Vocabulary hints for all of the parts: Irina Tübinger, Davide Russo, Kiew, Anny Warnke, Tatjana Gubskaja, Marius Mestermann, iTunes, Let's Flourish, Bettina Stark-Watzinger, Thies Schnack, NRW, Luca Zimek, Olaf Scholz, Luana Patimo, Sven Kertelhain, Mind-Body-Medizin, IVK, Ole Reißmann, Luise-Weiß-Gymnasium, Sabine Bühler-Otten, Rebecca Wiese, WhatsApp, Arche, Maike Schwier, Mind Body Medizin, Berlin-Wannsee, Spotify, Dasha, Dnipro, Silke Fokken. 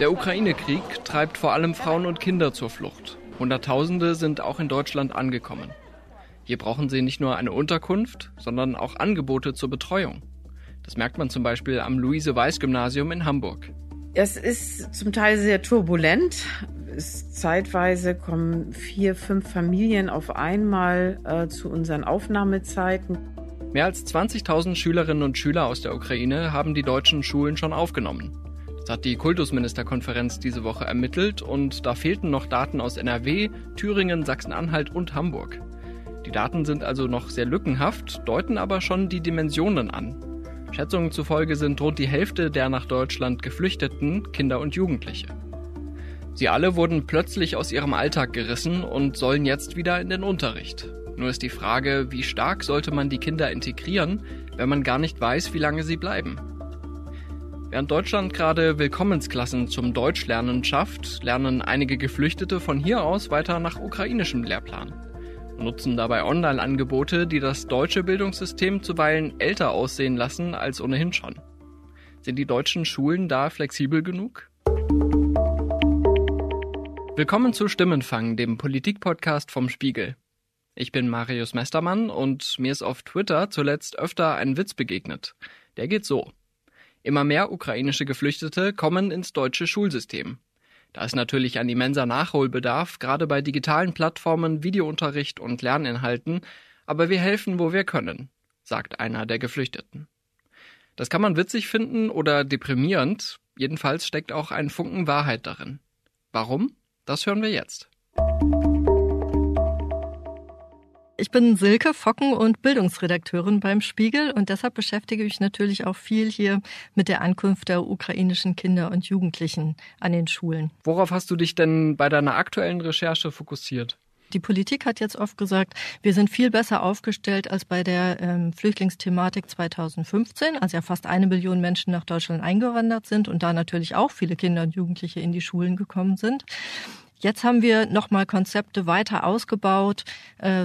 Der Ukraine-Krieg treibt vor allem Frauen und Kinder zur Flucht. Hunderttausende sind auch in Deutschland angekommen. Hier brauchen sie nicht nur eine Unterkunft, sondern auch Angebote zur Betreuung. Das merkt man zum Beispiel am Luise-Weiß-Gymnasium in Hamburg. Es ist zum Teil sehr turbulent. Zeitweise kommen 4, 5 Familien auf einmal zu unseren Aufnahmezeiten. Mehr als 20.000 Schülerinnen und Schüler aus der Ukraine haben die deutschen Schulen schon aufgenommen. Das hat die Kultusministerkonferenz diese Woche ermittelt und da fehlten noch Daten aus NRW, Thüringen, Sachsen-Anhalt und Hamburg. Die Daten sind also noch sehr lückenhaft, deuten aber schon die Dimensionen an. Schätzungen zufolge sind rund die Hälfte der nach Deutschland Geflüchteten Kinder und Jugendliche. Sie alle wurden plötzlich aus ihrem Alltag gerissen und sollen jetzt wieder in den Unterricht. Nur ist die Frage, wie stark sollte man die Kinder integrieren, wenn man gar nicht weiß, wie lange sie bleiben. Während Deutschland gerade Willkommensklassen zum Deutschlernen schafft, lernen einige Geflüchtete von hier aus weiter nach ukrainischem Lehrplan. Nutzen dabei Online-Angebote, die das deutsche Bildungssystem zuweilen älter aussehen lassen als ohnehin schon. Sind die deutschen Schulen da flexibel genug? Willkommen zu Stimmenfang, dem Politik-Podcast vom Spiegel. Ich bin Marius Mestermann und mir ist auf Twitter zuletzt öfter ein Witz begegnet. Der geht so: Immer mehr ukrainische Geflüchtete kommen ins deutsche Schulsystem. Da ist natürlich ein immenser Nachholbedarf, gerade bei digitalen Plattformen, Videounterricht und Lerninhalten, aber wir helfen, wo wir können, sagt einer der Geflüchteten. Das kann man witzig finden oder deprimierend, jedenfalls steckt auch ein Funken Wahrheit darin. Warum? Das hören wir jetzt. Ich bin Silke Fokken und Bildungsredakteurin beim Spiegel und deshalb beschäftige ich mich natürlich auch viel hier mit der Ankunft der ukrainischen Kinder und Jugendlichen an den Schulen. Worauf hast du dich denn bei deiner aktuellen Recherche fokussiert? Die Politik hat jetzt oft gesagt, wir sind viel besser aufgestellt als bei der Flüchtlingsthematik 2015, als ja fast 1 Million Menschen nach Deutschland eingewandert sind und da natürlich auch viele Kinder und Jugendliche in die Schulen gekommen sind. Jetzt haben wir nochmal Konzepte weiter ausgebaut,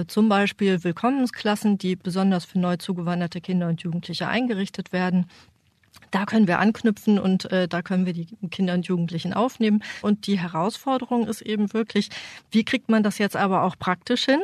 zum Beispiel Willkommensklassen, die besonders für neu zugewanderte Kinder und Jugendliche eingerichtet werden. Da können wir anknüpfen und da können wir die Kinder und Jugendlichen aufnehmen. Und die Herausforderung ist eben wirklich, wie kriegt man das jetzt aber auch praktisch hin?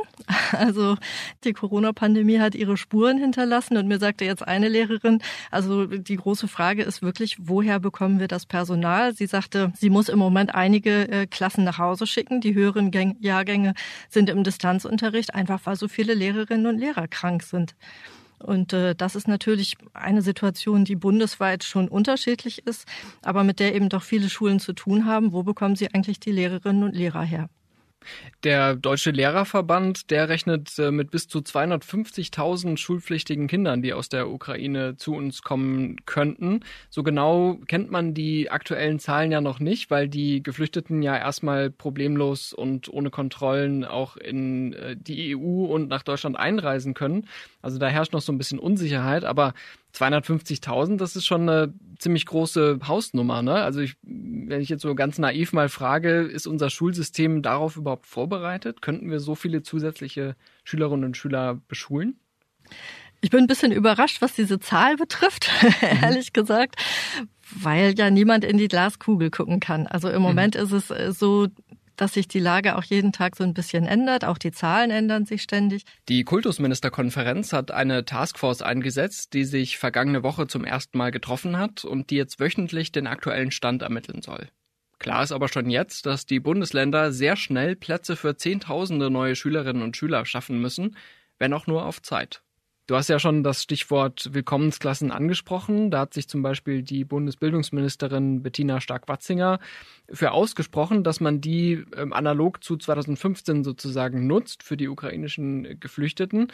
Also die Corona-Pandemie hat ihre Spuren hinterlassen und mir sagte jetzt eine Lehrerin, also die große Frage ist wirklich, woher bekommen wir das Personal? Sie sagte, sie muss im Moment einige Klassen nach Hause schicken. Die höheren Jahrgänge sind im Distanzunterricht, einfach weil so viele Lehrerinnen und Lehrer krank sind. Und das ist natürlich eine Situation, die bundesweit schon unterschiedlich ist, aber mit der eben doch viele Schulen zu tun haben. Wo bekommen sie eigentlich die Lehrerinnen und Lehrer her? Der Deutsche Lehrerverband, der rechnet mit bis zu 250.000 schulpflichtigen Kindern, die aus der Ukraine zu uns kommen könnten. So genau kennt man die aktuellen Zahlen ja noch nicht, weil die Geflüchteten ja erstmal problemlos und ohne Kontrollen auch in die EU und nach Deutschland einreisen können. Also da herrscht noch so ein bisschen Unsicherheit, aber 250.000, das ist schon eine ziemlich große Hausnummer, ne? Also wenn ich jetzt so ganz naiv mal frage, ist unser Schulsystem darauf überhaupt vorbereitet? Könnten wir so viele zusätzliche Schülerinnen und Schüler beschulen? Ich bin ein bisschen überrascht, was diese Zahl betrifft, ehrlich gesagt, weil ja niemand in die Glaskugel gucken kann. Also im Moment ist es so, dass sich die Lage auch jeden Tag so ein bisschen ändert. Auch die Zahlen ändern sich ständig. Die Kultusministerkonferenz hat eine Taskforce eingesetzt, die sich vergangene Woche zum ersten Mal getroffen hat und die jetzt wöchentlich den aktuellen Stand ermitteln soll. Klar ist aber schon jetzt, dass die Bundesländer sehr schnell Plätze für Zehntausende neue Schülerinnen und Schüler schaffen müssen, wenn auch nur auf Zeit. Du hast ja schon das Stichwort Willkommensklassen angesprochen. Da hat sich zum Beispiel die Bundesbildungsministerin Bettina Stark-Watzinger für ausgesprochen, dass man die analog zu 2015 sozusagen nutzt für die ukrainischen Geflüchteten.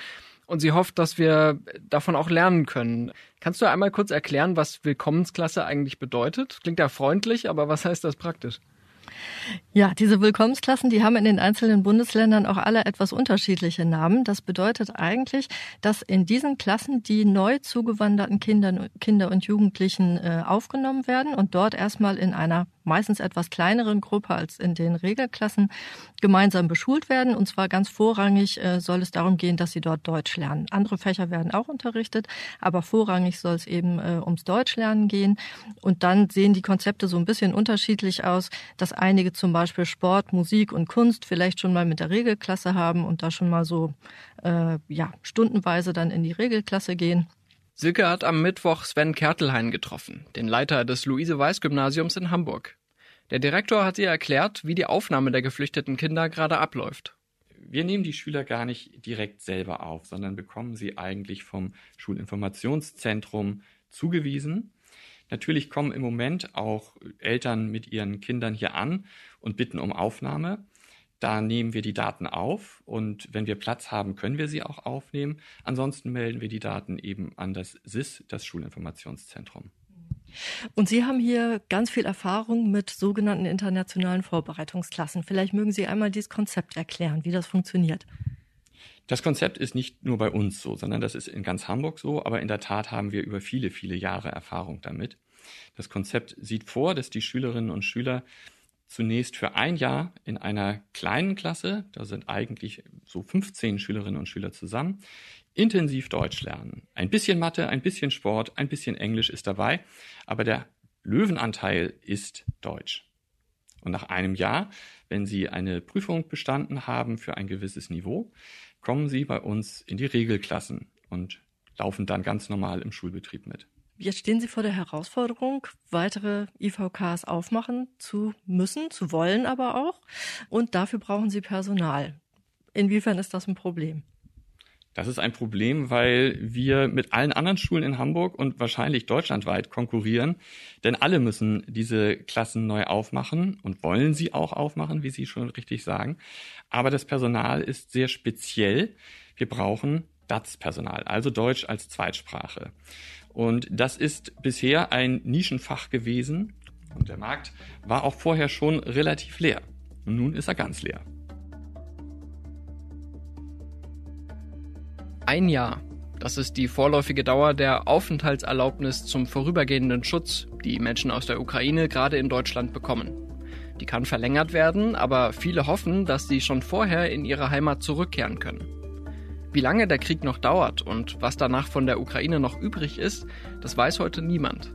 Und sie hofft, dass wir davon auch lernen können. Kannst du einmal kurz erklären, was Willkommensklasse eigentlich bedeutet? Klingt ja freundlich, aber was heißt das praktisch? Ja, diese Willkommensklassen, die haben in den einzelnen Bundesländern auch alle etwas unterschiedliche Namen. Das bedeutet eigentlich, dass in diesen Klassen die neu zugewanderten Kinder und Jugendlichen aufgenommen werden und dort erstmal in einer meistens etwas kleineren Gruppe als in den Regelklassen gemeinsam beschult werden. Und zwar ganz vorrangig soll es darum gehen, dass sie dort Deutsch lernen. Andere Fächer werden auch unterrichtet, aber vorrangig soll es eben ums Deutschlernen gehen. Und dann sehen die Konzepte so ein bisschen unterschiedlich aus, dass einige zum Beispiel Sport, Musik und Kunst vielleicht schon mal mit der Regelklasse haben und da schon mal so stundenweise dann in die Regelklasse gehen. Silke hat am Mittwoch Sven Kertelhain getroffen, den Leiter des Luise-Weiß-Gymnasiums in Hamburg. Der Direktor hat ihr erklärt, wie die Aufnahme der geflüchteten Kinder gerade abläuft. Wir nehmen die Schüler gar nicht direkt selber auf, sondern bekommen sie eigentlich vom Schulinformationszentrum zugewiesen. Natürlich kommen im Moment auch Eltern mit ihren Kindern hier an und bitten um Aufnahme. Da nehmen wir die Daten auf und wenn wir Platz haben, können wir sie auch aufnehmen. Ansonsten melden wir die Daten eben an das SIS, das Schulinformationszentrum. Und Sie haben hier ganz viel Erfahrung mit sogenannten internationalen Vorbereitungsklassen. Vielleicht mögen Sie einmal dieses Konzept erklären, wie das funktioniert. Das Konzept ist nicht nur bei uns so, sondern das ist in ganz Hamburg so. Aber in der Tat haben wir über viele, viele Jahre Erfahrung damit. Das Konzept sieht vor, dass die Schülerinnen und Schüler zunächst für ein Jahr in einer kleinen Klasse, da sind eigentlich so 15 Schülerinnen und Schüler zusammen, intensiv Deutsch lernen. Ein bisschen Mathe, ein bisschen Sport, ein bisschen Englisch ist dabei, aber der Löwenanteil ist Deutsch. Und nach einem Jahr, wenn Sie eine Prüfung bestanden haben für ein gewisses Niveau, kommen Sie bei uns in die Regelklassen und laufen dann ganz normal im Schulbetrieb mit. Jetzt stehen Sie vor der Herausforderung, weitere IVKs aufmachen zu müssen, zu wollen aber auch. Und dafür brauchen Sie Personal. Inwiefern ist das ein Problem? Das ist ein Problem, weil wir mit allen anderen Schulen in Hamburg und wahrscheinlich deutschlandweit konkurrieren. Denn alle müssen diese Klassen neu aufmachen und wollen sie auch aufmachen, wie Sie schon richtig sagen. Aber das Personal ist sehr speziell. Wir brauchen DAZ-Personal, also Deutsch als Zweitsprache. Und das ist bisher ein Nischenfach gewesen und der Markt war auch vorher schon relativ leer. Und nun ist er ganz leer. Ein Jahr, das ist die vorläufige Dauer der Aufenthaltserlaubnis zum vorübergehenden Schutz, die Menschen aus der Ukraine gerade in Deutschland bekommen. Die kann verlängert werden, aber viele hoffen, dass sie schon vorher in ihre Heimat zurückkehren können. Wie lange der Krieg noch dauert und was danach von der Ukraine noch übrig ist, das weiß heute niemand.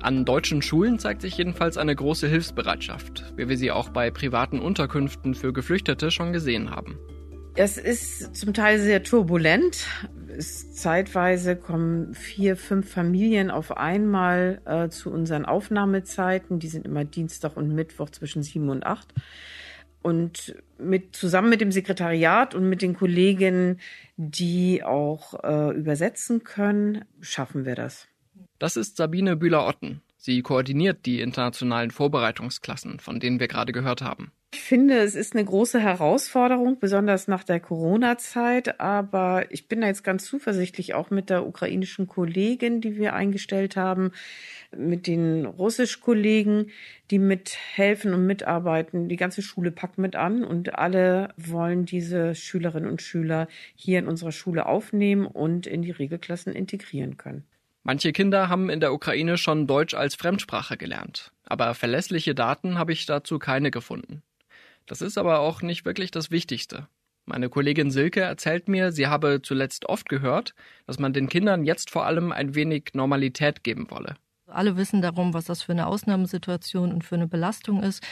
An deutschen Schulen zeigt sich jedenfalls eine große Hilfsbereitschaft, wie wir sie auch bei privaten Unterkünften für Geflüchtete schon gesehen haben. Es ist zum Teil sehr turbulent. Zeitweise kommen 4, 5 Familien auf einmal zu unseren Aufnahmezeiten. Die sind immer Dienstag und Mittwoch zwischen 7 und 8. Und zusammen mit dem Sekretariat und mit den Kolleginnen, die auch übersetzen können, schaffen wir das. Das ist Sabine Bühler-Otten. Sie koordiniert die internationalen Vorbereitungsklassen, von denen wir gerade gehört haben. Ich finde, es ist eine große Herausforderung, besonders nach der Corona-Zeit. Aber ich bin da jetzt ganz zuversichtlich, auch mit der ukrainischen Kollegin, die wir eingestellt haben, mit den russischen Kollegen, die mithelfen und mitarbeiten. Die ganze Schule packt mit an und alle wollen diese Schülerinnen und Schüler hier in unserer Schule aufnehmen und in die Regelklassen integrieren können. Manche Kinder haben in der Ukraine schon Deutsch als Fremdsprache gelernt. Aber verlässliche Daten habe ich dazu keine gefunden. Das ist aber auch nicht wirklich das Wichtigste. Meine Kollegin Silke erzählt mir, sie habe zuletzt oft gehört, dass man den Kindern jetzt vor allem ein wenig Normalität geben wolle. Alle wissen darum, was das für eine Ausnahmesituation und für eine Belastung ist,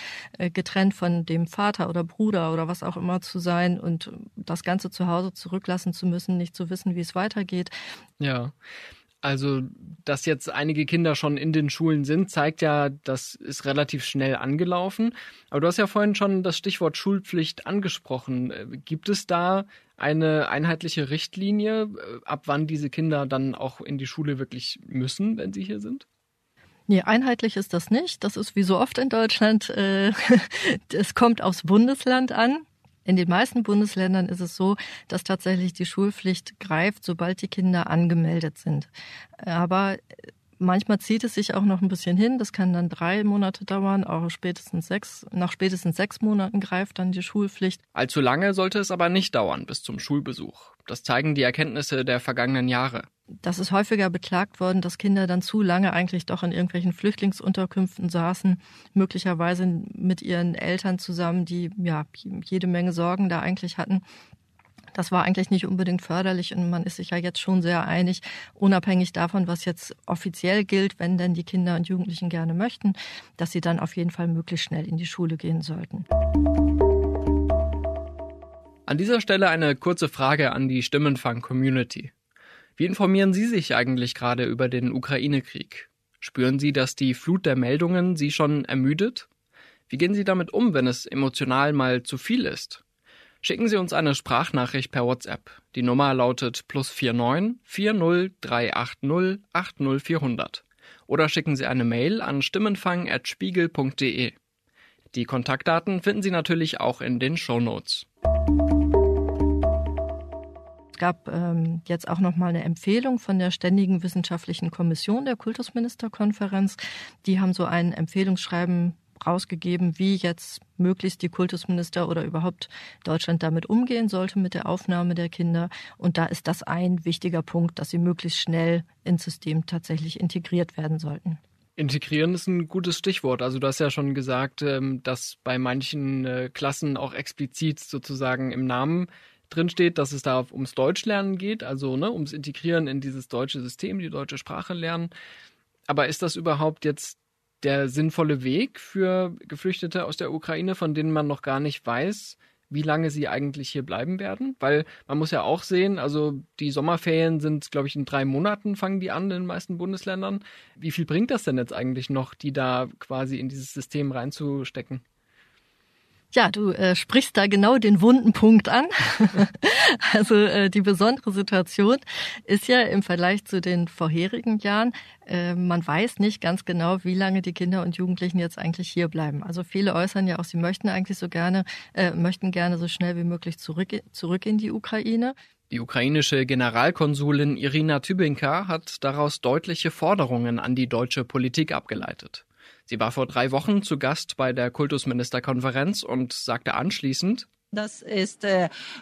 getrennt von dem Vater oder Bruder oder was auch immer zu sein und das Ganze zu Hause zurücklassen zu müssen, nicht zu wissen, wie es weitergeht. Ja, also dass jetzt einige Kinder schon in den Schulen sind, zeigt ja, das ist relativ schnell angelaufen. Aber du hast ja vorhin schon das Stichwort Schulpflicht angesprochen. Gibt es da eine einheitliche Richtlinie, ab wann diese Kinder dann auch in die Schule wirklich müssen, wenn sie hier sind? Nee, einheitlich ist das nicht. Das ist wie so oft in Deutschland. Es kommt aufs Bundesland an. In den meisten Bundesländern ist es so, dass tatsächlich die Schulpflicht greift, sobald die Kinder angemeldet sind. Aber Manchmal zieht es sich auch noch ein bisschen hin. Das kann dann 3 Monate dauern, auch nach spätestens 6 Monaten greift dann die Schulpflicht. Allzu lange sollte es aber nicht dauern bis zum Schulbesuch. Das zeigen die Erkenntnisse der vergangenen Jahre. Das ist häufiger beklagt worden, dass Kinder dann zu lange eigentlich doch in irgendwelchen Flüchtlingsunterkünften saßen, möglicherweise mit ihren Eltern zusammen, die ja jede Menge Sorgen da eigentlich hatten. Das war eigentlich nicht unbedingt förderlich und man ist sich ja jetzt schon sehr einig, unabhängig davon, was jetzt offiziell gilt, wenn denn die Kinder und Jugendlichen gerne möchten, dass sie dann auf jeden Fall möglichst schnell in die Schule gehen sollten. An dieser Stelle eine kurze Frage an die Stimmenfang-Community. Wie informieren Sie sich eigentlich gerade über den Ukraine-Krieg? Spüren Sie, dass die Flut der Meldungen Sie schon ermüdet? Wie gehen Sie damit um, wenn es emotional mal zu viel ist? Schicken Sie uns eine Sprachnachricht per WhatsApp. Die Nummer lautet +49 40 380 80400. Oder schicken Sie eine Mail an stimmenfang@spiegel.de. Die Kontaktdaten finden Sie natürlich auch in den Shownotes. Es gab jetzt auch nochmal eine Empfehlung von der Ständigen Wissenschaftlichen Kommission der Kultusministerkonferenz. Die haben so ein Empfehlungsschreiben rausgegeben, wie jetzt möglichst die Kultusminister oder überhaupt Deutschland damit umgehen sollte mit der Aufnahme der Kinder. Und da ist das ein wichtiger Punkt, dass sie möglichst schnell ins System tatsächlich integriert werden sollten. Integrieren ist ein gutes Stichwort. Also du hast ja schon gesagt, dass bei manchen Klassen auch explizit sozusagen im Namen drinsteht, dass es da ums Deutschlernen geht, also ums Integrieren in dieses deutsche System, die deutsche Sprache lernen. Aber ist das überhaupt jetzt der sinnvolle Weg für Geflüchtete aus der Ukraine, von denen man noch gar nicht weiß, wie lange sie eigentlich hier bleiben werden? Weil man muss ja auch sehen, also die Sommerferien sind, glaube ich, in 3 Monaten fangen die an in den meisten Bundesländern. Wie viel bringt das denn jetzt eigentlich noch, die da quasi in dieses System reinzustecken? Ja, du sprichst da genau den wunden Punkt an. Also die besondere Situation ist ja im Vergleich zu den vorherigen Jahren, man weiß nicht ganz genau, wie lange die Kinder und Jugendlichen jetzt eigentlich hier bleiben. Also viele äußern ja auch, sie möchten eigentlich möchten gerne so schnell wie möglich zurück in die Ukraine. Die ukrainische Generalkonsulin Irina Tübinger hat daraus deutliche Forderungen an die deutsche Politik abgeleitet. Sie war vor 3 Wochen zu Gast bei der Kultusministerkonferenz und sagte anschließend: Das ist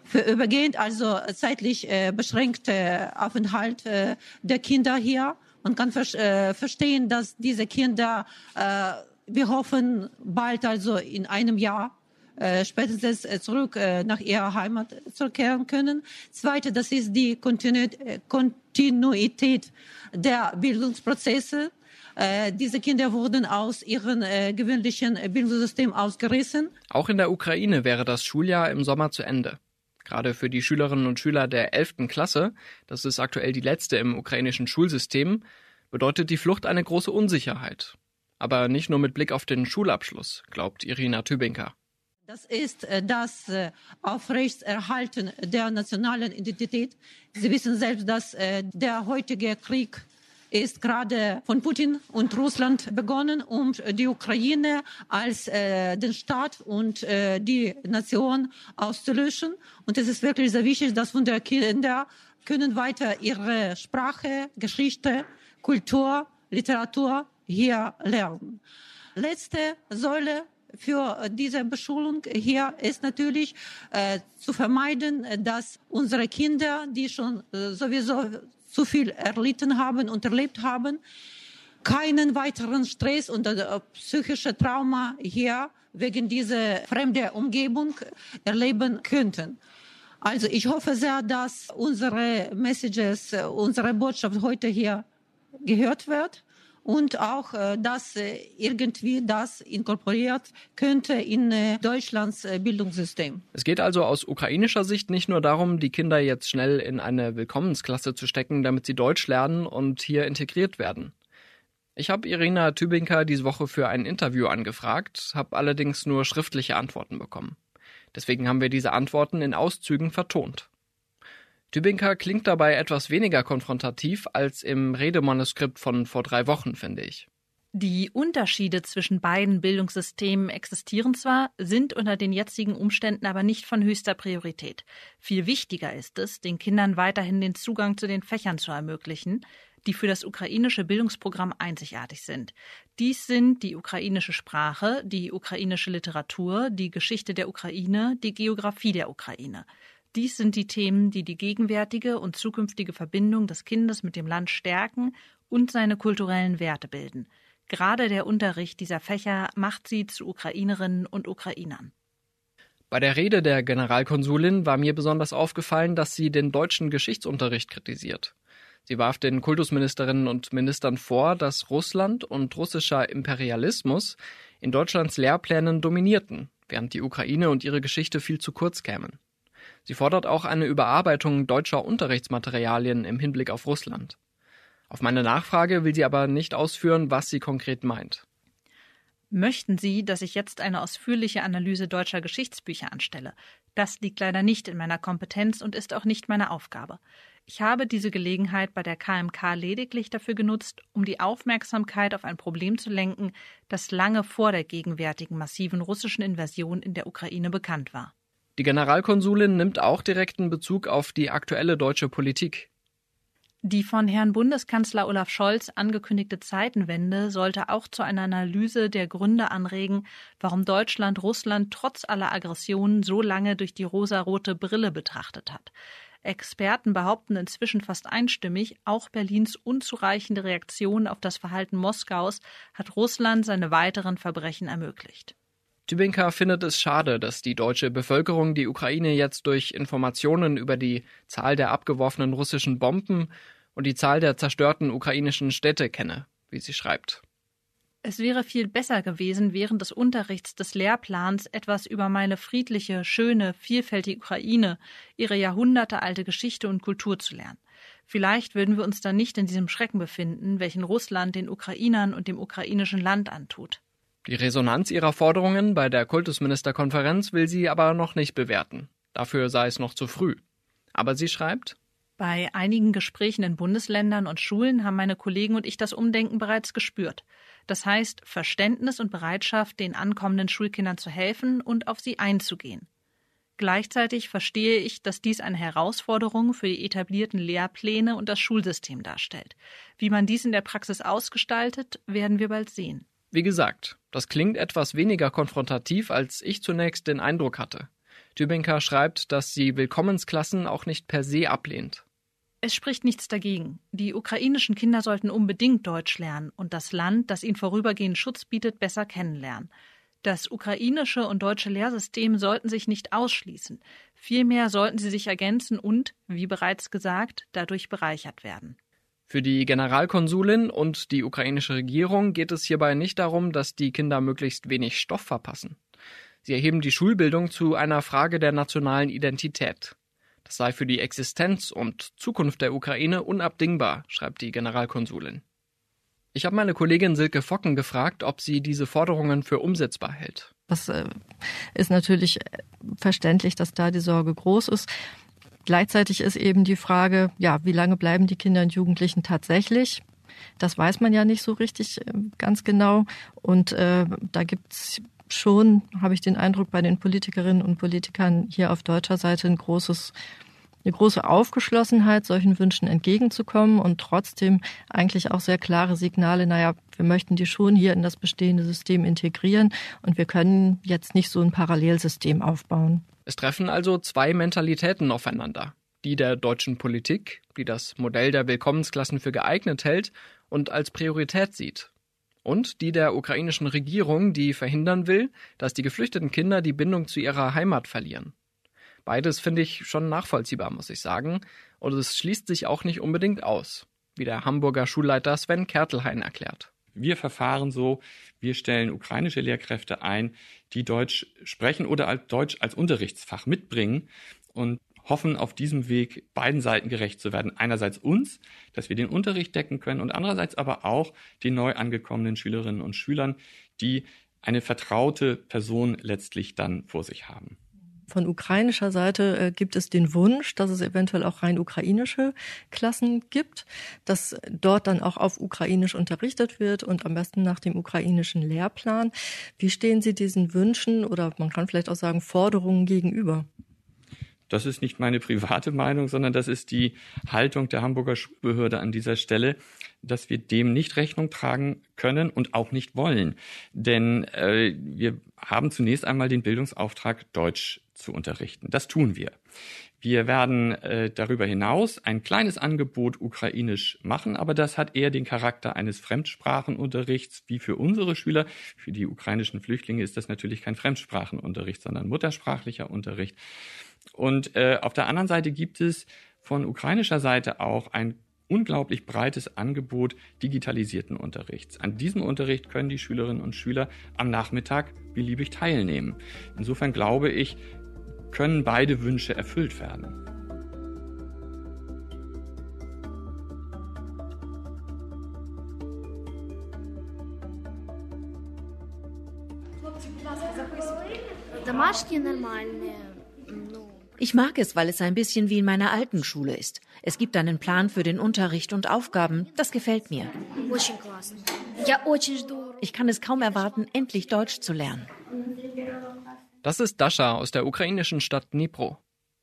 für übergehend, also zeitlich beschränkte Aufenthalt der Kinder hier. Man kann verstehen, dass diese Kinder, wir hoffen, bald, also in einem Jahr, spätestens zurück nach ihrer Heimat zurückkehren können. Zweite, das ist die Kontinuität der Bildungsprozesse. Diese Kinder wurden aus ihrem gewöhnlichen Bildungssystem ausgerissen. Auch in der Ukraine wäre das Schuljahr im Sommer zu Ende. Gerade für die Schülerinnen und Schüler der 11. Klasse, das ist aktuell die letzte im ukrainischen Schulsystem, bedeutet die Flucht eine große Unsicherheit. Aber nicht nur mit Blick auf den Schulabschluss, glaubt Irina Tübinger. Das ist das Aufrechterhalten der nationalen Identität. Sie wissen selbst, dass der heutige Krieg ist gerade von Putin und Russland begonnen, um die Ukraine als den Staat und die Nation auszulöschen. Und es ist wirklich sehr wichtig, dass unsere Kinder können weiter ihre Sprache, Geschichte, Kultur, Literatur hier lernen. Letzte Säule für diese Beschulung hier ist natürlich zu vermeiden, dass unsere Kinder, die schon sowieso zu viel erlitten haben und erlebt haben, keinen weiteren Stress und psychische Trauma hier wegen dieser fremden Umgebung erleben könnten. Also ich hoffe sehr, dass unsere Messages, unsere Botschaft heute hier gehört wird. Und auch, dass irgendwie das inkorporiert könnte in Deutschlands Bildungssystem. Es geht also aus ukrainischer Sicht nicht nur darum, die Kinder jetzt schnell in eine Willkommensklasse zu stecken, damit sie Deutsch lernen und hier integriert werden. Ich habe Irina Tübinger diese Woche für ein Interview angefragt, habe allerdings nur schriftliche Antworten bekommen. Deswegen haben wir diese Antworten in Auszügen vertont. Tübinger klingt dabei etwas weniger konfrontativ als im Redemanuskript von vor 3 Wochen, finde ich. Die Unterschiede zwischen beiden Bildungssystemen existieren zwar, sind unter den jetzigen Umständen aber nicht von höchster Priorität. Viel wichtiger ist es, den Kindern weiterhin den Zugang zu den Fächern zu ermöglichen. die für das ukrainische Bildungsprogramm einzigartig sind. Dies sind die ukrainische Sprache, die ukrainische Literatur, die Geschichte der Ukraine, die Geografie der Ukraine. Dies sind die Themen, die die gegenwärtige und zukünftige Verbindung des Kindes mit dem Land stärken und seine kulturellen Werte bilden. Gerade der Unterricht dieser Fächer macht sie zu Ukrainerinnen und Ukrainern. Bei der Rede der Generalkonsulin war mir besonders aufgefallen, dass sie den deutschen Geschichtsunterricht kritisiert. Sie warf den Kultusministerinnen und Ministern vor, dass Russland und russischer Imperialismus in Deutschlands Lehrplänen dominierten, während die Ukraine und ihre Geschichte viel zu kurz kämen. Sie fordert auch eine Überarbeitung deutscher Unterrichtsmaterialien im Hinblick auf Russland. Auf meine Nachfrage will sie aber nicht ausführen, was sie konkret meint. Möchten Sie, dass ich jetzt eine ausführliche Analyse deutscher Geschichtsbücher anstelle? Das liegt leider nicht in meiner Kompetenz und ist auch nicht meine Aufgabe. Ich habe diese Gelegenheit bei der KMK lediglich dafür genutzt, um die Aufmerksamkeit auf ein Problem zu lenken, das lange vor der gegenwärtigen massiven russischen Invasion in der Ukraine bekannt war. Die Generalkonsulin nimmt auch direkten Bezug auf die aktuelle deutsche Politik. Die von Herrn Bundeskanzler Olaf Scholz angekündigte Zeitenwende sollte auch zu einer Analyse der Gründe anregen, warum Deutschland Russland trotz aller Aggressionen so lange durch die rosarote Brille betrachtet hat. Experten behaupten inzwischen fast einstimmig, auch Berlins unzureichende Reaktion auf das Verhalten Moskaus hat Russland seine weiteren Verbrechen ermöglicht. Tübinka findet es schade, dass die deutsche Bevölkerung die Ukraine jetzt durch Informationen über die Zahl der abgeworfenen russischen Bomben und die Zahl der zerstörten ukrainischen Städte kenne, wie sie schreibt. Es wäre viel besser gewesen, während des Unterrichts des Lehrplans etwas über meine friedliche, schöne, vielfältige Ukraine, ihre jahrhundertealte Geschichte und Kultur zu lernen. Vielleicht würden wir uns dann nicht in diesem Schrecken befinden, welchen Russland den Ukrainern und dem ukrainischen Land antut. Die Resonanz ihrer Forderungen bei der Kultusministerkonferenz will sie aber noch nicht bewerten. Dafür sei es noch zu früh. Aber sie schreibt: Bei einigen Gesprächen in Bundesländern und Schulen haben meine Kollegen und ich das Umdenken bereits gespürt. Das heißt, Verständnis und Bereitschaft, den ankommenden Schulkindern zu helfen und auf sie einzugehen. Gleichzeitig verstehe ich, dass dies eine Herausforderung für die etablierten Lehrpläne und das Schulsystem darstellt. Wie man dies in der Praxis ausgestaltet, werden wir bald sehen. Wie gesagt, das klingt etwas weniger konfrontativ, als ich zunächst den Eindruck hatte. Tübinka schreibt, dass sie Willkommensklassen auch nicht per se ablehnt. Es spricht nichts dagegen. Die ukrainischen Kinder sollten unbedingt Deutsch lernen und das Land, das ihnen vorübergehend Schutz bietet, besser kennenlernen. Das ukrainische und deutsche Lehrsystem sollten sich nicht ausschließen. Vielmehr sollten sie sich ergänzen und, wie bereits gesagt, dadurch bereichert werden. Für die Generalkonsulin und die ukrainische Regierung geht es hierbei nicht darum, dass die Kinder möglichst wenig Stoff verpassen. Sie erheben die Schulbildung zu einer Frage der nationalen Identität. Das sei für die Existenz und Zukunft der Ukraine unabdingbar, schreibt die Generalkonsulin. Ich habe meine Kollegin Silke Fokken gefragt, ob sie diese Forderungen für umsetzbar hält. Das ist natürlich verständlich, dass da die Sorge groß ist. Gleichzeitig ist eben die Frage, ja, wie lange bleiben die Kinder und Jugendlichen tatsächlich? Das weiß man ja nicht so richtig ganz genau. Und da gibt es schon, habe ich den Eindruck, bei den Politikerinnen und Politikern hier auf deutscher Seite eine große Aufgeschlossenheit, solchen Wünschen entgegenzukommen und trotzdem eigentlich auch sehr klare Signale, naja, wir möchten die schon hier in das bestehende System integrieren und wir können jetzt nicht so ein Parallelsystem aufbauen. Es treffen also zwei Mentalitäten aufeinander. Die der deutschen Politik, die das Modell der Willkommensklassen für geeignet hält und als Priorität sieht. Und die der ukrainischen Regierung, die verhindern will, dass die geflüchteten Kinder die Bindung zu ihrer Heimat verlieren. Beides finde ich schon nachvollziehbar, muss ich sagen. Und es schließt sich auch nicht unbedingt aus, wie der Hamburger Schulleiter Sven Kertelhain erklärt. Wir verfahren so, wir stellen ukrainische Lehrkräfte ein, die Deutsch sprechen oder als Deutsch als Unterrichtsfach mitbringen und hoffen, auf diesem Weg beiden Seiten gerecht zu werden. Einerseits uns, dass wir den Unterricht decken können und andererseits aber auch den neu angekommenen Schülerinnen und Schülern, die eine vertraute Person letztlich dann vor sich haben. Von ukrainischer Seite gibt es den Wunsch, dass es eventuell auch rein ukrainische Klassen gibt, dass dort dann auch auf ukrainisch unterrichtet wird und am besten nach dem ukrainischen Lehrplan. Wie stehen Sie diesen Wünschen oder man kann vielleicht auch sagen Forderungen gegenüber? Das ist nicht meine private Meinung, sondern das ist die Haltung der Hamburger Schulbehörde an dieser Stelle, dass wir dem nicht Rechnung tragen können und auch nicht wollen. Denn wir haben zunächst einmal den Bildungsauftrag, Deutsch zu unterrichten. Das tun wir. Wir werden darüber hinaus ein kleines Angebot ukrainisch machen, aber das hat eher den Charakter eines Fremdsprachenunterrichts wie für unsere Schüler. Für die ukrainischen Flüchtlinge ist das natürlich kein Fremdsprachenunterricht, sondern muttersprachlicher Unterricht. Und auf der anderen Seite gibt es von ukrainischer Seite auch ein unglaublich breites Angebot digitalisierten Unterrichts. An diesem Unterricht können die Schülerinnen und Schüler am Nachmittag beliebig teilnehmen. Insofern glaube ich, können beide Wünsche erfüllt werden. Ich mag es, weil es ein bisschen wie in meiner alten Schule ist. Es gibt einen Plan für den Unterricht und Aufgaben. Das gefällt mir. Ich kann es kaum erwarten, endlich Deutsch zu lernen. Das ist Dasha aus der ukrainischen Stadt Dnipro.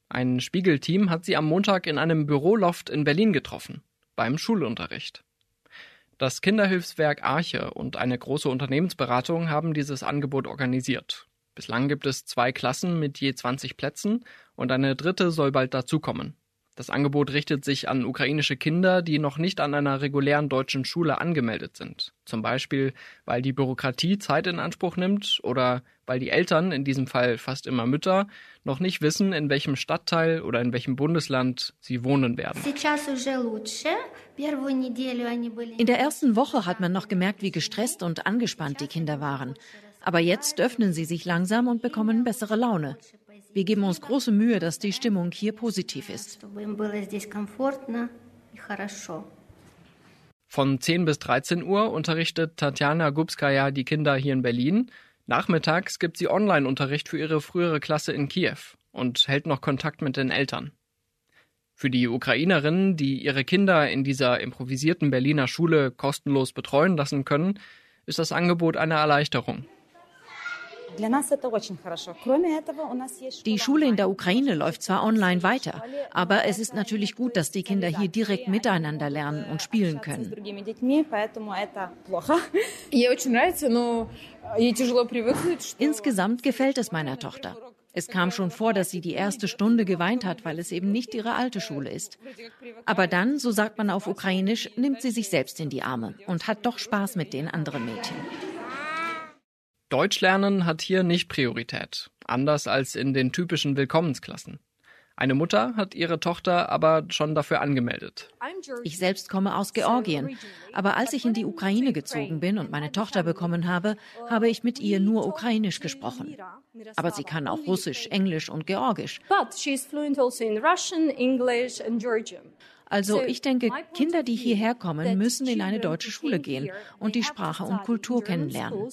Ein Spiegel-Team hat sie am Montag in einem Büroloft in Berlin getroffen, beim Schulunterricht. Das Kinderhilfswerk Arche und eine große Unternehmensberatung haben dieses Angebot organisiert. Bislang gibt es 2 Klassen mit je 20 Plätzen und eine dritte soll bald dazukommen. Das Angebot richtet sich an ukrainische Kinder, die noch nicht an einer regulären deutschen Schule angemeldet sind. Zum Beispiel, weil die Bürokratie Zeit in Anspruch nimmt oder weil die Eltern, in diesem Fall fast immer Mütter, noch nicht wissen, in welchem Stadtteil oder in welchem Bundesland sie wohnen werden. In der ersten Woche hat man noch gemerkt, wie gestresst und angespannt die Kinder waren. Aber jetzt öffnen sie sich langsam und bekommen bessere Laune. Wir geben uns große Mühe, dass die Stimmung hier positiv ist. Von 10 bis 13 Uhr unterrichtet Tatjana Gubskaja die Kinder hier in Berlin. Nachmittags gibt sie Online-Unterricht für ihre frühere Klasse in Kiew und hält noch Kontakt mit den Eltern. Für die Ukrainerinnen, die ihre Kinder in dieser improvisierten Berliner Schule kostenlos betreuen lassen können, ist das Angebot eine Erleichterung. Die Schule in der Ukraine läuft zwar online weiter, aber es ist natürlich gut, dass die Kinder hier direkt miteinander lernen und spielen können. Insgesamt gefällt es meiner Tochter. Es kam schon vor, dass sie die erste Stunde geweint hat, weil es eben nicht ihre alte Schule ist. Aber dann, so sagt man auf Ukrainisch, nimmt sie sich selbst in die Arme und hat doch Spaß mit den anderen Mädchen. Deutsch lernen hat hier nicht Priorität, anders als in den typischen Willkommensklassen. Eine Mutter hat ihre Tochter aber schon dafür angemeldet. Ich selbst komme aus Georgien, aber als ich in die Ukraine gezogen bin und meine Tochter bekommen habe, habe ich mit ihr nur Ukrainisch gesprochen. Aber sie kann auch Russisch, Englisch und Georgisch. Also ich denke, Kinder, die hierher kommen, müssen in eine deutsche Schule gehen und die Sprache und Kultur kennenlernen.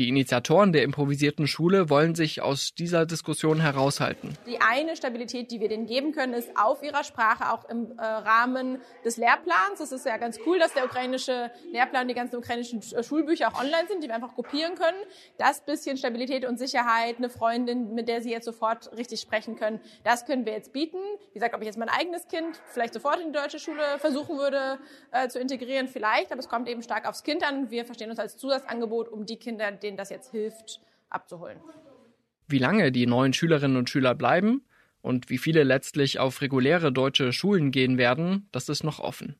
Die Initiatoren der improvisierten Schule wollen sich aus dieser Diskussion heraushalten. Die eine Stabilität, die wir denen geben können, ist auf ihrer Sprache, auch im Rahmen des Lehrplans. Es ist ja ganz cool, dass der ukrainische Lehrplan, die ganzen ukrainischen Schulbücher auch online sind, die wir einfach kopieren können. Das bisschen Stabilität und Sicherheit, eine Freundin, mit der sie jetzt sofort richtig sprechen können, das können wir jetzt bieten. Wie gesagt, ob ich jetzt mein eigenes Kind vielleicht sofort in die deutsche Schule versuchen würde zu integrieren, vielleicht. Aber es kommt eben stark aufs Kind an. Wir verstehen uns als Zusatzangebot, um die Kinder, denen das jetzt hilft, abzuholen. Wie lange die neuen Schülerinnen und Schüler bleiben und wie viele letztlich auf reguläre deutsche Schulen gehen werden, das ist noch offen.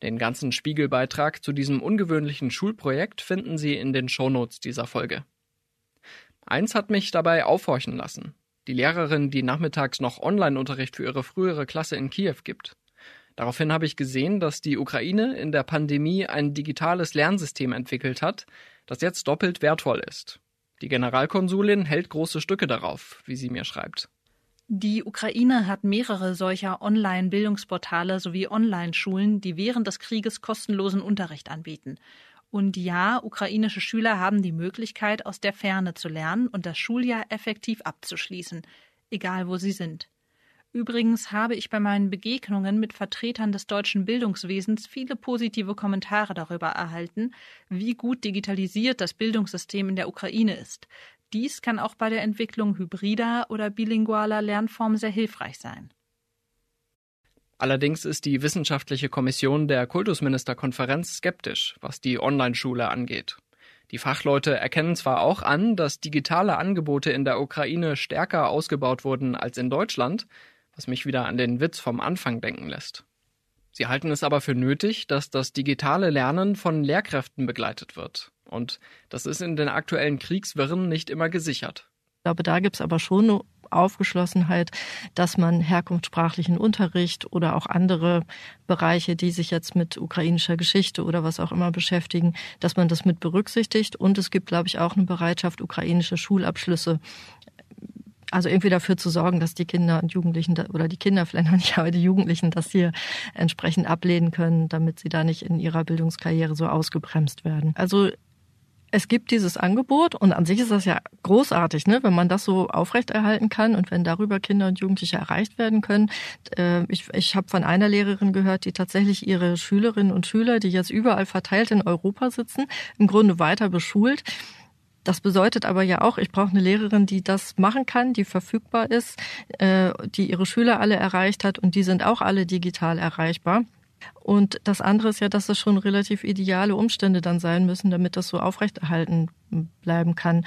Den ganzen Spiegelbeitrag zu diesem ungewöhnlichen Schulprojekt finden Sie in den Shownotes dieser Folge. Eins hat mich dabei aufhorchen lassen. Die Lehrerin, die nachmittags noch Online-Unterricht für ihre frühere Klasse in Kiew gibt. Daraufhin habe ich gesehen, dass die Ukraine in der Pandemie ein digitales Lernsystem entwickelt hat, das jetzt doppelt wertvoll ist. Die Generalkonsulin hält große Stücke darauf, wie sie mir schreibt. Die Ukraine hat mehrere solcher Online-Bildungsportale sowie Online-Schulen, die während des Krieges kostenlosen Unterricht anbieten. Und ja, ukrainische Schüler haben die Möglichkeit, aus der Ferne zu lernen und das Schuljahr effektiv abzuschließen, egal wo sie sind. Übrigens habe ich bei meinen Begegnungen mit Vertretern des deutschen Bildungswesens viele positive Kommentare darüber erhalten, wie gut digitalisiert das Bildungssystem in der Ukraine ist. Dies kann auch bei der Entwicklung hybrider oder bilingualer Lernformen sehr hilfreich sein. Allerdings ist die Wissenschaftliche Kommission der Kultusministerkonferenz skeptisch, was die Online-Schule angeht. Die Fachleute erkennen zwar auch an, dass digitale Angebote in der Ukraine stärker ausgebaut wurden als in Deutschland, was mich wieder an den Witz vom Anfang denken lässt. Sie halten es aber für nötig, dass das digitale Lernen von Lehrkräften begleitet wird. Und das ist in den aktuellen Kriegswirren nicht immer gesichert. Ich glaube, da gibt es aber schon eine Aufgeschlossenheit, dass man herkunftssprachlichen Unterricht oder auch andere Bereiche, die sich jetzt mit ukrainischer Geschichte oder was auch immer beschäftigen, dass man das mit berücksichtigt. Und es gibt, glaube ich, auch eine Bereitschaft, ukrainische Schulabschlüsse, also irgendwie dafür zu sorgen, dass die Kinder und Jugendlichen, oder die Kinder vielleicht noch nicht, aber die Jugendlichen das hier entsprechend ablehnen können, damit sie da nicht in ihrer Bildungskarriere so ausgebremst werden. Also es gibt dieses Angebot und an sich ist das ja großartig, ne, wenn man das so aufrechterhalten kann und wenn darüber Kinder und Jugendliche erreicht werden können. Ich habe von einer Lehrerin gehört, die tatsächlich ihre Schülerinnen und Schüler, die jetzt überall verteilt in Europa sitzen, im Grunde weiter beschult. Das bedeutet aber ja auch, ich brauche eine Lehrerin, die das machen kann, die verfügbar ist, die ihre Schüler alle erreicht hat und die sind auch alle digital erreichbar. Und das andere ist ja, dass das schon relativ ideale Umstände dann sein müssen, damit das so aufrechterhalten bleiben kann.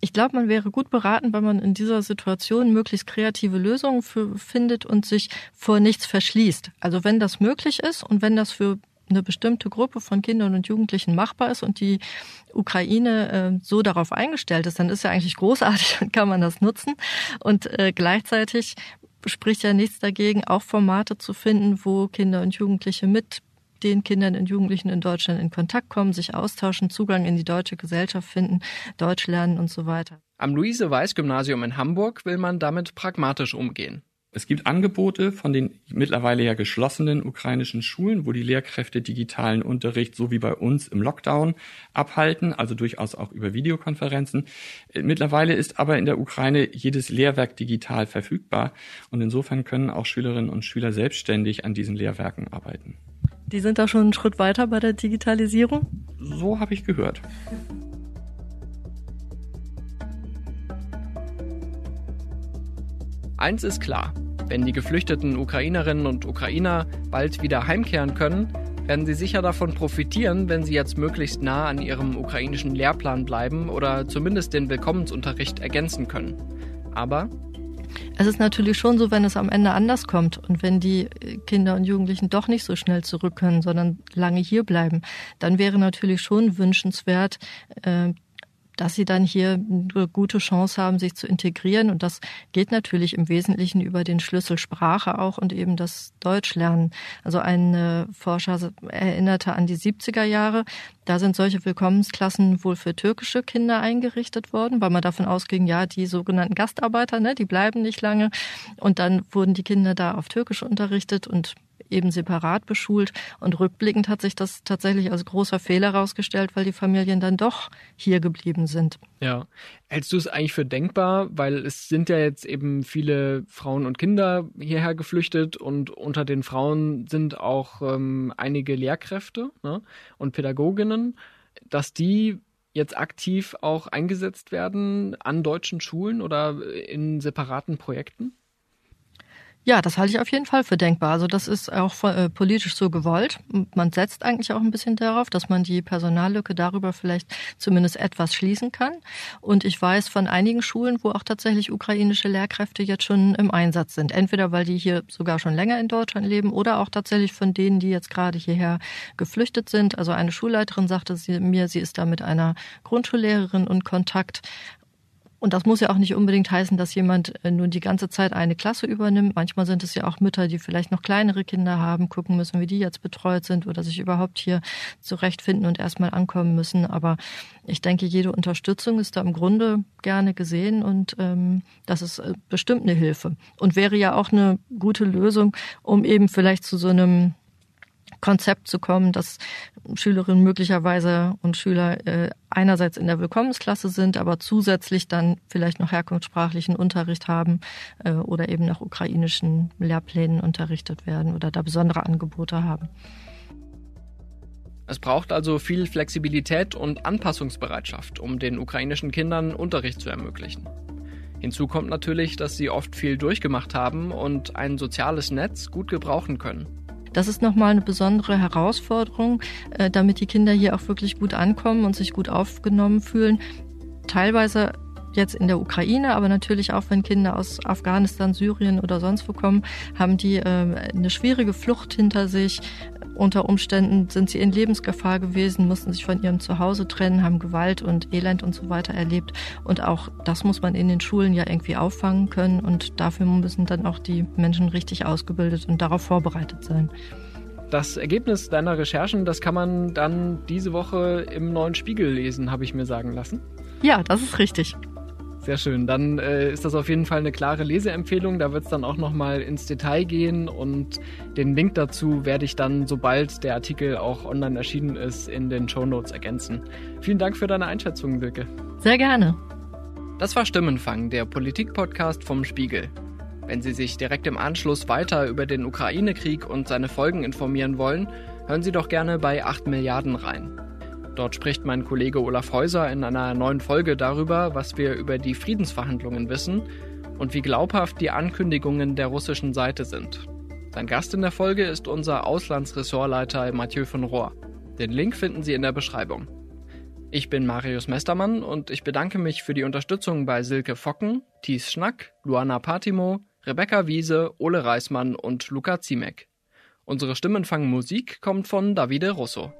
Ich glaube, man wäre gut beraten, wenn man in dieser Situation möglichst kreative Lösungen findet und sich vor nichts verschließt. Also wenn das möglich ist und wenn das für eine bestimmte Gruppe von Kindern und Jugendlichen machbar ist und die Ukraine so darauf eingestellt ist, dann ist ja eigentlich großartig und kann man das nutzen. Und gleichzeitig spricht ja nichts dagegen, auch Formate zu finden, wo Kinder und Jugendliche mit den Kindern und Jugendlichen in Deutschland in Kontakt kommen, sich austauschen, Zugang in die deutsche Gesellschaft finden, Deutsch lernen und so weiter. Am Luise-Weiß-Gymnasium in Hamburg will man damit pragmatisch umgehen. Es gibt Angebote von den mittlerweile ja geschlossenen ukrainischen Schulen, wo die Lehrkräfte digitalen Unterricht, so wie bei uns im Lockdown, abhalten, also durchaus auch über Videokonferenzen. Mittlerweile ist aber in der Ukraine jedes Lehrwerk digital verfügbar und insofern können auch Schülerinnen und Schüler selbstständig an diesen Lehrwerken arbeiten. Die sind da schon einen Schritt weiter bei der Digitalisierung? So habe ich gehört. Eins ist klar, wenn die geflüchteten Ukrainerinnen und Ukrainer bald wieder heimkehren können, werden sie sicher davon profitieren, wenn sie jetzt möglichst nah an ihrem ukrainischen Lehrplan bleiben oder zumindest den Willkommensunterricht ergänzen können. Aber es ist natürlich schon so, wenn es am Ende anders kommt und wenn die Kinder und Jugendlichen doch nicht so schnell zurück können, sondern lange hier bleiben, dann wäre natürlich schon wünschenswert, dass sie dann hier eine gute Chance haben, sich zu integrieren. Und das geht natürlich im Wesentlichen über den Schlüssel Sprache auch und eben das Deutschlernen. Also ein Forscher erinnerte an die 70er Jahre. Da sind solche Willkommensklassen wohl für türkische Kinder eingerichtet worden, weil man davon ausging, ja, die sogenannten Gastarbeiter, ne, die bleiben nicht lange. Und dann wurden die Kinder da auf Türkisch unterrichtet und eben separat beschult. Und rückblickend hat sich das tatsächlich als großer Fehler herausgestellt, weil die Familien dann doch hier geblieben sind. Ja. Hältst du es eigentlich für denkbar, weil es sind ja jetzt eben viele Frauen und Kinder hierher geflüchtet und unter den Frauen sind auch einige Lehrkräfte, ne, und Pädagoginnen, dass die jetzt aktiv auch eingesetzt werden an deutschen Schulen oder in separaten Projekten? Ja, das halte ich auf jeden Fall für denkbar. Also das ist auch politisch so gewollt. Man setzt eigentlich auch ein bisschen darauf, dass man die Personallücke darüber vielleicht zumindest etwas schließen kann. Und ich weiß von einigen Schulen, wo auch tatsächlich ukrainische Lehrkräfte jetzt schon im Einsatz sind. Entweder weil die hier sogar schon länger in Deutschland leben oder auch tatsächlich von denen, die jetzt gerade hierher geflüchtet sind. Also eine Schulleiterin sagte mir, sie ist da mit einer Grundschullehrerin in Kontakt. Und das muss ja auch nicht unbedingt heißen, dass jemand nur die ganze Zeit eine Klasse übernimmt. Manchmal sind es ja auch Mütter, die vielleicht noch kleinere Kinder haben, gucken müssen, wie die jetzt betreut sind oder sich überhaupt hier zurechtfinden und erstmal ankommen müssen. Aber ich denke, jede Unterstützung ist da im Grunde gerne gesehen und das ist bestimmt eine Hilfe. Und wäre ja auch eine gute Lösung, um eben vielleicht zu so einem Konzept zu kommen, dass Schülerinnen möglicherweise und Schüler einerseits in der Willkommensklasse sind, aber zusätzlich dann vielleicht noch herkunftssprachlichen Unterricht haben oder eben nach ukrainischen Lehrplänen unterrichtet werden oder da besondere Angebote haben. Es braucht also viel Flexibilität und Anpassungsbereitschaft, um den ukrainischen Kindern Unterricht zu ermöglichen. Hinzu kommt natürlich, dass sie oft viel durchgemacht haben und ein soziales Netz gut gebrauchen können. Das ist nochmal eine besondere Herausforderung, damit die Kinder hier auch wirklich gut ankommen und sich gut aufgenommen fühlen. Teilweise jetzt in der Ukraine, aber natürlich auch, wenn Kinder aus Afghanistan, Syrien oder sonst wo kommen, haben die eine schwierige Flucht hinter sich. Unter Umständen sind sie in Lebensgefahr gewesen, mussten sich von ihrem Zuhause trennen, haben Gewalt und Elend und so weiter erlebt. Und auch das muss man in den Schulen ja irgendwie auffangen können. Und dafür müssen dann auch die Menschen richtig ausgebildet und darauf vorbereitet sein. Das Ergebnis deiner Recherchen, das kann man dann diese Woche im Neuen Spiegel lesen, habe ich mir sagen lassen. Ja, das ist richtig. Sehr schön, dann ist das auf jeden Fall eine klare Leseempfehlung. Da wird es dann auch nochmal ins Detail gehen und den Link dazu werde ich dann, sobald der Artikel auch online erschienen ist, in den Shownotes ergänzen. Vielen Dank für deine Einschätzung, Silke. Sehr gerne. Das war Stimmenfang, der Politik-Podcast vom Spiegel. Wenn Sie sich direkt im Anschluss weiter über den Ukraine-Krieg und seine Folgen informieren wollen, hören Sie doch gerne bei 8 Milliarden rein. Dort spricht mein Kollege Olaf Häuser in einer neuen Folge darüber, was wir über die Friedensverhandlungen wissen und wie glaubhaft die Ankündigungen der russischen Seite sind. Sein Gast in der Folge ist unser Auslandsressortleiter Mathieu von Rohr. Den Link finden Sie in der Beschreibung. Ich bin Marius Mestermann und ich bedanke mich für die Unterstützung bei Silke Fokken, Thies Schnack, Luana Patimo, Rebecca Wiese, Ole Reißmann und Luca Zimek. Unsere Stimmenfangmusik kommt von Davide Russo.